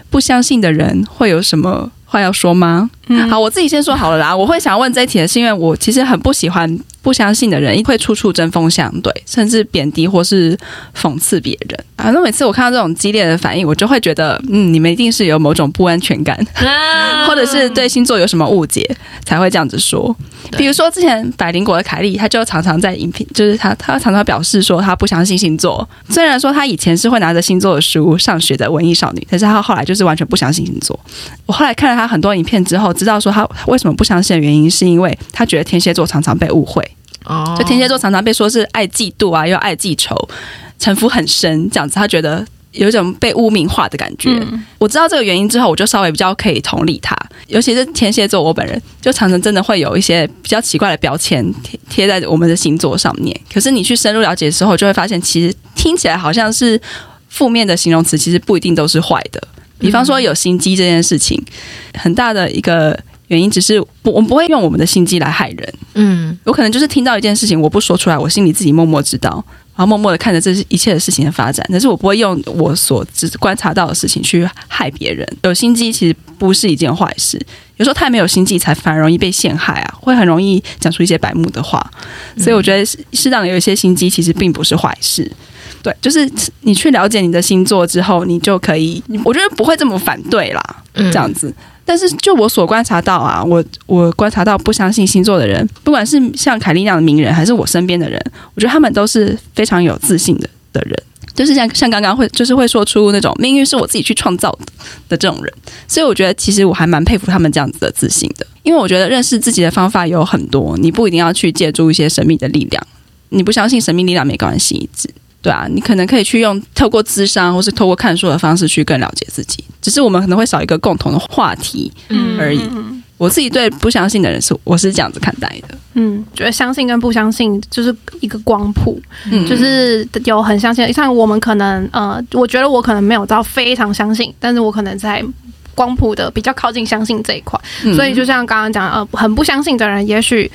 不相信的人会有什么话要说吗？嗯，好，我自己先说好了啦。我会想问这一题的是因为我其实很不喜欢不相信的人会处处针锋相对，甚至贬低或是讽刺别人啊。那每次我看到这种激烈的反应，我就会觉得嗯，你们一定是有某种不安全感、啊、或者是对星座有什么误解才会这样子说。比如说之前百灵果的凯莉，她就常常在影评，就是她她常常表示说她不相信星座，虽然说她以前是会拿着星座的书上学的文艺少女，但是她后来就是完全不相信星座。我后来看了他很多影片之后，知道说他为什么不相信的原因，是因为他觉得天蝎座常常被误会。哦，就天蝎座常常被说是爱嫉妒啊，又爱记仇，城府很深，这样子他觉得有一种被污名化的感觉、嗯、我知道这个原因之后，我就稍微比较可以同理他。尤其是天蝎座，我本人就常常真的会有一些比较奇怪的标签贴在我们的星座上面，可是你去深入了解的时候，就会发现其实听起来好像是负面的形容词，其实不一定都是坏的。比方说有心机这件事情，很大的一个原因只是我们不会用我们的心机来害人。嗯，我可能就是听到一件事情，我不说出来，我心里自己默默知道，然后默默的看着这一切的事情的发展，但是我不会用我所观察到的事情去害别人。有心机其实不是一件坏事，有时候太没有心机才反而容易被陷害啊，会很容易讲出一些白目的话。所以我觉得适当有一些心机其实并不是坏事。对，就是你去了解你的星座之后，你就可以，我觉得不会这么反对啦，这样子。但是就我所观察到啊，我我观察到不相信星座的人，不管是像凯莉那样的名人，还是我身边的人，我觉得他们都是非常有自信的的人，就是像像刚刚会就是会说出那种命运是我自己去创造的的这种人。所以我觉得其实我还蛮佩服他们这样子的自信的，因为我觉得认识自己的方法有很多，你不一定要去借助一些神秘的力量，你不相信神秘力量没关系。对啊，你可能可以去用透过咨商或是透过看书的方式去更了解自己，只是我们可能会少一个共同的话题而已、嗯、我自己对不相信的人是我是这样子看待的。嗯，觉得相信跟不相信就是一个光谱、嗯、就是有很相信的，像我们可能呃，我觉得我可能没有到非常相信，但是我可能在光谱的比较靠近相信这一块、嗯、所以就像刚刚讲呃，很不相信的人也许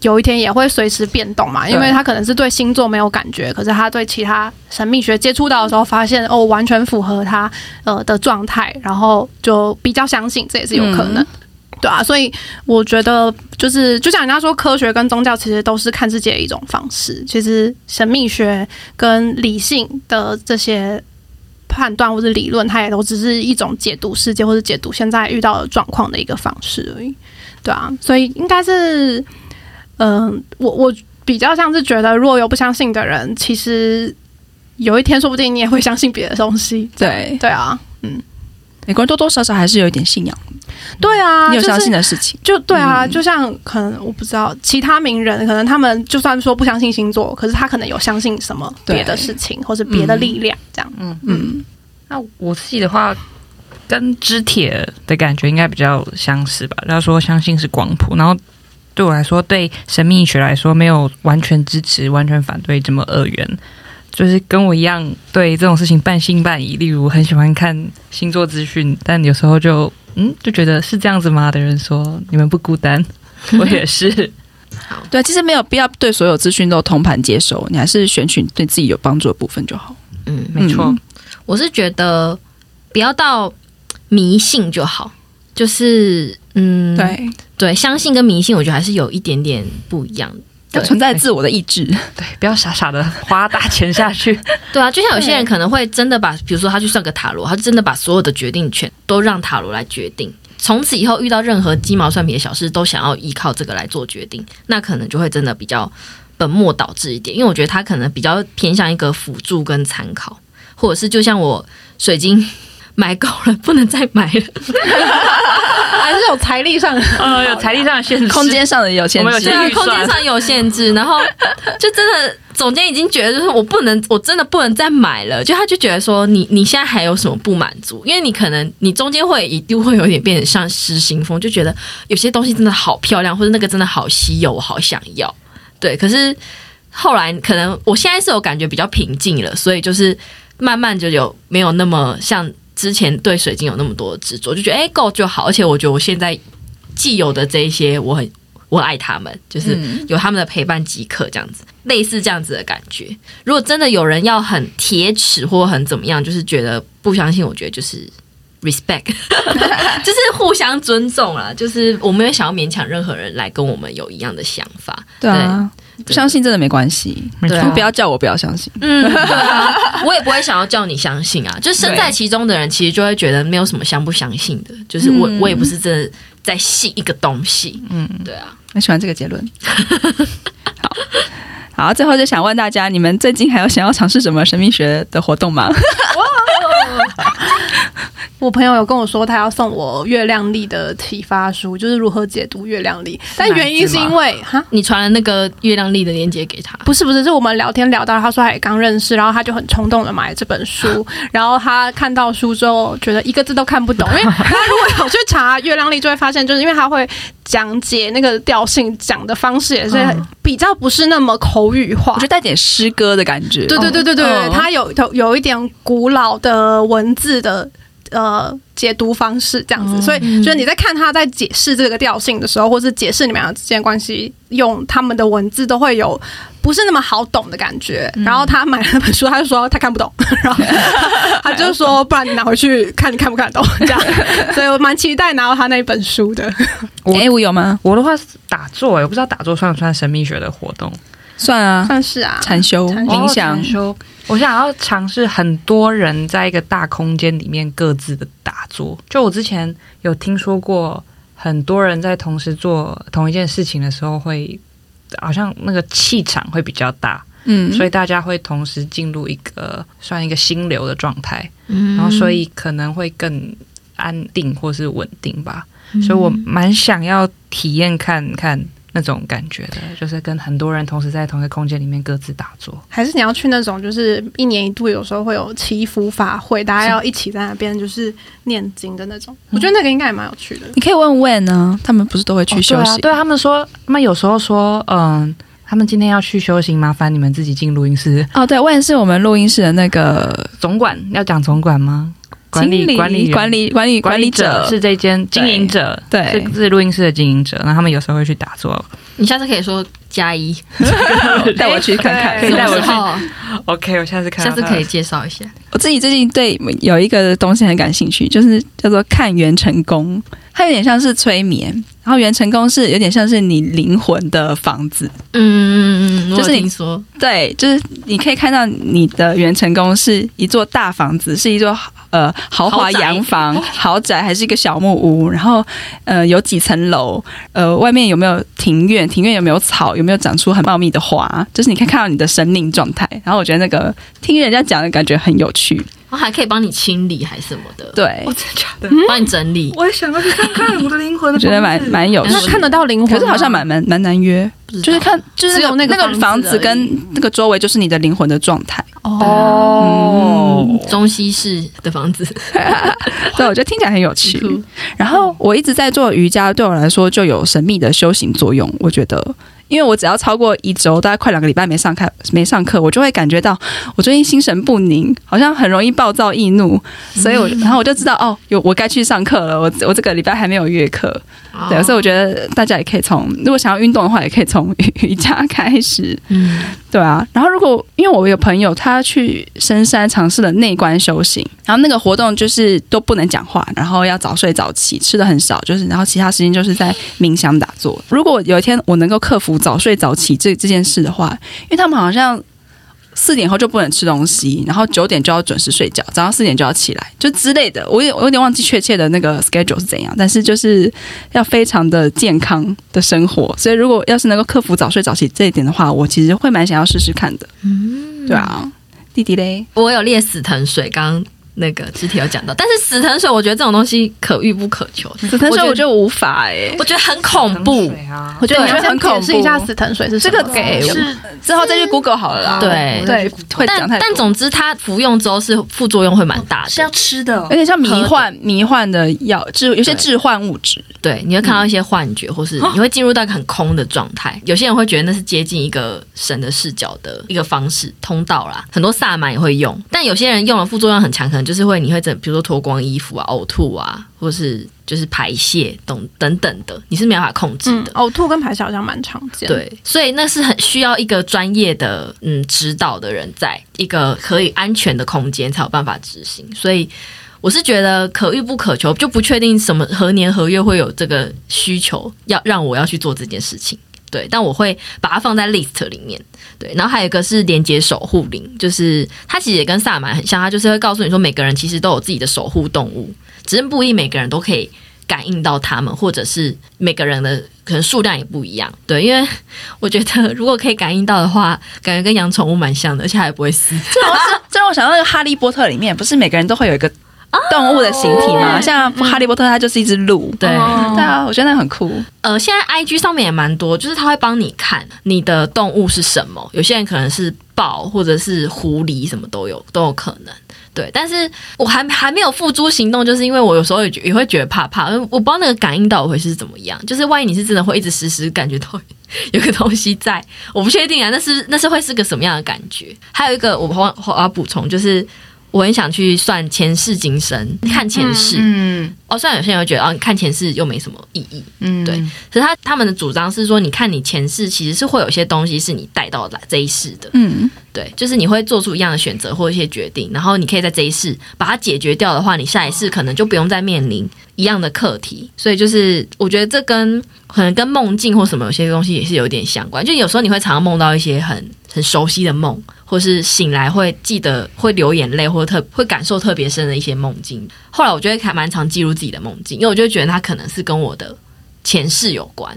有一天也会随时变动嘛，因为他可能是对星座没有感觉，可是他对其他神秘学接触到的时候发现哦，完全符合他呃的状态，然后就比较相信，这也是有可能、嗯、对啊。所以我觉得就是就像人家说科学跟宗教其实都是看世界的一种方式，其实神秘学跟理性的这些判断或是理论，它也都只是一种解读世界或是解读现在遇到的状况的一个方式而已。对啊，所以应该是嗯，我我比较像是觉得，如果有不相信的人，其实有一天说不定你也会相信别的东西。对对啊，嗯，美国人多多少少还是有一点信仰。对啊，你有相信的事情，就是、就对啊、嗯，就像可能我不知道其他名人，可能他们就算说不相信星座，可是他可能有相信什么别的事情，或是别的力量这样。嗯 嗯, 嗯，那我自己的话，跟知铁的感觉应该比较相似吧。他说相信是光谱，然后。对我来说，对神秘学来说，没有完全支持、完全反对这么二元，就是跟我一样对这种事情半信半疑。例如，很喜欢看星座资讯，但有时候就嗯，就觉得是这样子吗？的人说你们不孤单，我也是。对，其实没有必要对所有资讯都通盘接受，你还是选取对自己有帮助的部分就好。嗯，没错，嗯、我是觉得不要到迷信就好，就是。嗯，对对，相信跟迷信，我觉得还是有一点点不一样的。要存在自我的意志，对，不要傻傻的花大钱下去。对啊，就像有些人可能会真的把，比如说他去算个塔罗，他真的把所有的决定权都让塔罗来决定，从此以后遇到任何鸡毛蒜皮的小事都想要依靠这个来做决定，那可能就会真的比较本末倒置一点。因为我觉得他可能比较偏向一个辅助跟参考，或者是就像我水晶。买够了，不能再买了，还是有财力上的，呃，有财力上的限制，空间上的有限制，我们有限制，空间上有限制，然后就真的总监已经觉得，就是我不能，我真的不能再买了，就他就觉得说你，你现在还有什么不满足？因为你可能你中间会一定会有点变得像失心疯，就觉得有些东西真的好漂亮，或者那个真的好稀有，我好想要，对，可是后来可能我现在是有感觉比较平静了，所以就是慢慢就有没有那么像。之前对水晶有那么多执着，就觉得哎够就好，而且我觉得我现在既有的这一些，我很我很爱他们，就是有他们的陪伴即可，这样子、嗯、类似这样子的感觉。如果真的有人要很铁齿或很怎么样，就是觉得不相信，我觉得就是 respect 就是互相尊重啦，就是我没有想要勉强任何人来跟我们有一样的想法。对啊，对，不相信真的没关系，对、啊、不要叫我不要相信，嗯、啊，我也不会想要叫你相信啊，就是身在其中的人其实就会觉得没有什么相不相信的，就是我、嗯、我也不是真的在信一个东西。嗯，对啊，我喜欢这个结论。好好，最后就想问大家，你们最近还有想要尝试什么神秘学的活动吗？我朋友有跟我说他要送我月亮历的启发书，就是如何解读月亮历，但原因是因为你传了那个月亮历的链接给他？不是不是，是我们聊天聊到他说他也刚认识，然后他就很冲动的买这本书，然后他看到书之后觉得一个字都看不懂，因为他如果有去查月亮历就会发现，就是因为他会讲解那个调性，讲的方式也是比较不是那么口语化，我觉得带点诗歌的感觉。对对对对对，嗯、他有有一点古老的文字的呃解读方式这样子，所以就是你在看他在解释这个调性的时候，或是解释你们俩之间的关系，用他们的文字都会有不是那么好懂的感觉。然后他买了那本书，他就说他看不懂，然后他就说不然你拿回去看你看不看得懂这样。所以我蛮期待拿到他那本书的。哎，我有吗？我的话是打坐、欸，我不知道打坐算不算神秘学的活动。算啊，算是啊，禅修、冥想、哦。我想要尝试很多人在一个大空间里面各自的打坐。就我之前有听说过，很多人在同时做同一件事情的时候会，会好像那个气场会比较大，嗯，所以大家会同时进入一个算一个心流的状态，嗯，然后所以可能会更安定或是稳定吧。嗯、所以我蛮想要体验看看。那种感觉的，就是跟很多人同时在同一个空间里面各自打坐，还是你要去那种就是一年一度有时候会有祈福法会，大家要一起在那边就是念经的那种、嗯、我觉得那个应该也蛮有趣的。你可以问问啊，他们不是都会去修行、哦、对、啊、对，他们说他们有时候说嗯，他们今天要去修行，麻烦你们自己进录音室哦。对，问是我们录音室的那个总管，要讲总管吗？管理管理管理管理管理者是这间经营者，对，是录音室的经营者。然后他们有时候会去打坐。你下次可以说加一，带我去看看，可以带我去。OK， 我下次看，下次可以介绍一下。我自己最近对有一个东西很感兴趣，就是叫做看元辰宫，它有点像是催眠。然后元辰宫是有点像是你灵魂的房子，嗯嗯嗯，就是你说对，就是你可以看到你的元辰宫是一座大房子，是一座。呃，豪华洋房、豪宅还是一个小木屋，然后呃有几层楼，呃外面有没有庭院？庭院有没有草？有没有长出很茂密的花？就是你可以看到你的生命状态。然后我觉得那个听人家讲的感觉很有趣，我、哦、还可以帮你清理还是什么的。对，我、哦、真的假的？帮你整理。我也想要去看看我的灵魂的房子，我觉得蛮蛮有趣的。看得到灵魂，可是好像蛮蛮蛮难约，就是看就是那个、那个、那个房子跟那个周围就是你的灵魂的状态。哦、oh 嗯，中西式的房子，对，我觉得听起来很有趣。然后我一直在做瑜伽，对我来说就有神秘的修行作用。我觉得，因为我只要超过一周，大概快两个礼拜没上课，没上课，我就会感觉到我最近心神不宁，好像很容易暴躁易怒。所以我，然后我就知道哦，有我该去上课了。我我这个礼拜还没有约课，对，所以我觉得大家也可以从，如果想要运动的话，也可以从瑜伽开始。嗯，对啊。然后，如果因为我有朋友他。他去深山尝试了内观修行，然后那个活动就是都不能讲话，然后要早睡早起，吃的很少，就是然后其他时间就是在冥想打坐。如果有一天我能够克服早睡早起这这件事的话，因为他们好像四点后就不能吃东西，然后九点就要准时睡觉，早上四点就要起来，就之类的。我有我有点忘记确切的那个 schedule 是怎样，但是就是要非常的健康的生活。所以如果要是能够克服早睡早起这一点的话，我其实会蛮想要试试看的。嗯，对啊。弟弟嘞，我有列死藤水，刚刚那个之前有讲到，但是死藤水我觉得这种东西可遇不可求。死藤水我觉得无法哎、欸，我觉得很恐怖。啊、我觉得你要先解释一下死藤水是什么。这个给是之后再去 Google 好了啦。对对，会讲太多。但总之，它服用之后是副作用会蛮大的，是要吃的、哦，有点像迷幻迷幻的药，有些致幻物质。对，你会看到一些幻觉，嗯、或是你会进入到一个很空的状态。有些人会觉得那是接近一个神的视角的一个方式通道啦，很多萨满也会用，但有些人用了副作用很强，可能。就是会，你会整，比如说脱光衣服啊、呕吐啊，或是就是排泄等等等的，你是没办法控制的。嗯、呕吐跟排泄好像蛮常见的，对，所以那是很需要一个专业的嗯指导的人，在一个可以安全的空间才有办法执行。所以我是觉得可遇不可求，就不确定什么何年何月会有这个需求要让我要去做这件事情，对，但我会把它放在 list 里面，对。然后还有一个是连结守护灵，就是它其实也跟萨满很像，它就是会告诉你说每个人其实都有自己的守护动物，只是不一定每个人都可以感应到他们，或者是每个人的可能数量也不一样，对，因为我觉得如果可以感应到的话，感觉跟养宠物蛮像的，而且还不会死。这让我想，这让我想到那个哈利波特里面，不是每个人都会有一个动物的形体吗？ Oh, 像哈利波特它就是一只鹿，对，对啊，我觉得那很酷。呃，现在 I G 上面也蛮多，就是它会帮你看你的动物是什么，有些人可能是豹或者是狐狸，什么都有，都有可能。对，但是我还还没有付诸行动，就是因为我有时候也也会觉得怕怕，我不知道那个感应到我会是怎么样，就是万一你是真的会一直时时感觉到有个东西在，我不确定啊，那是那是会是个什么样的感觉。还有一个我我要补充，就是我很想去算前世今生，看前世，嗯嗯、哦，虽然有些人会觉得哦，看前世又没什么意义，嗯，对，可是他他们的主张是说，你看你前世其实是会有些东西是你带到这一世的，嗯。对，就是你会做出一样的选择或一些决定，然后你可以在这一世把它解决掉的话，你下一世可能就不用再面临一样的课题。所以就是我觉得这跟可能跟梦境或什么有些东西也是有点相关，就有时候你会常常梦到一些很很熟悉的梦，或是醒来会记得会流眼泪，或特会感受特别深的一些梦境。后来我就会还蛮常记录自己的梦境，因为我就觉得它可能是跟我的前世有关，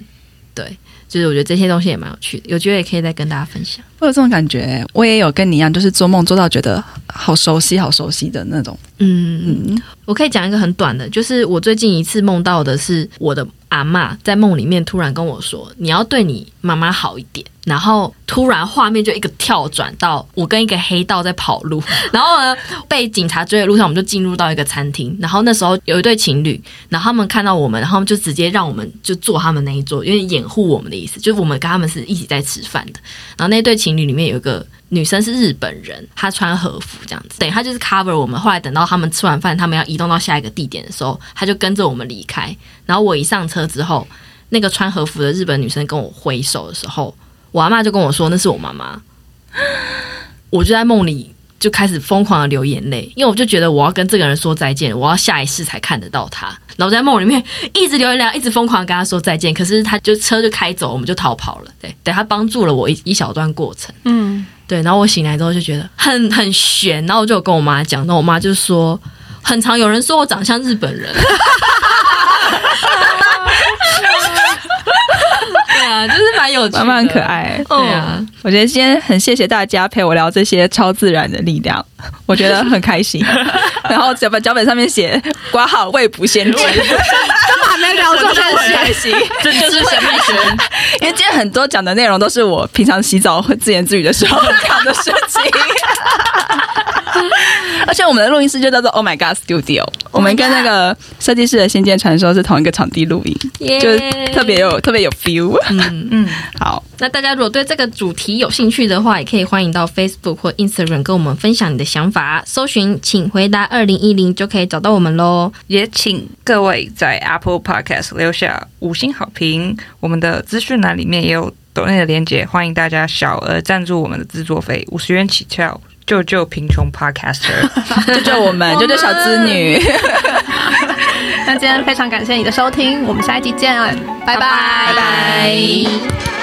对。就是我觉得这些东西也蛮有趣的，有机会也可以再跟大家分享。我有这种感觉，我也有跟你一样，就是做梦做到觉得好熟悉好熟悉的那种。嗯嗯，我可以讲一个很短的，就是我最近一次梦到的是我的阿嬷在梦里面突然跟我说，你要对你妈妈好一点，然后突然画面就一个跳转到我跟一个黑道在跑路，然后呢被警察追的路上，我们就进入到一个餐厅，然后那时候有一对情侣，然后他们看到我们，然后就直接让我们就坐他们那一桌，因为掩护我们的意思，就是我们跟他们是一起在吃饭的。然后那对情侣里面有一个女生是日本人，她穿和服这样子，等于她就是 cover 我们。后来等到他们吃完饭，他们要移动到下一个地点的时候，她就跟着我们离开。然后我一上车之后，那个穿和服的日本女生跟我挥手的时候，我阿嬷就跟我说那是我妈妈，我就在梦里就开始疯狂的流眼泪，因为我就觉得我要跟这个人说再见，我要下一世才看得到他。然后我在梦里面一直流眼泪，一直疯狂跟他说再见，可是他就车就开走，我们就逃跑了。对，对，他帮助了我 一, 一小段过程，嗯，对。然后我醒来之后就觉得很很悬，然后我就有跟我妈讲，然后我妈就说，很常有人说我长像日本人。对啊，就是蛮有趣的，蛮可爱。对啊，我觉得今天很谢谢大家陪我聊这些超自然的力量，我觉得很开心。然后脚本脚本上面写括号未卜先知，都还没聊到，很开心。这就是神秘学，因为今天很多讲的内容都是我平常洗澡会自言自语的时候讲的事情。而且我们的录音室就叫做 Oh My God Studio， 我们跟那个设计师的仙剑传说是同一个场地录音， yeah. 就特别有特别有 feel。 嗯嗯，好，那大家如果对这个主题有兴趣的话，也可以欢迎到 Facebook 或 Instagram 跟我们分享你的想法，搜寻请回答二零一零就可以找到我们咯。也请各位在 Apple Podcast 留下五星好评，我们的资讯栏里面也有抖内的连结，欢迎大家小额赞助我们的制作费，五十元起跳，救救贫穷 podcaster， 救救我们，救救小资女。那今天非常感谢你的收听，我们下一集见，拜拜拜拜。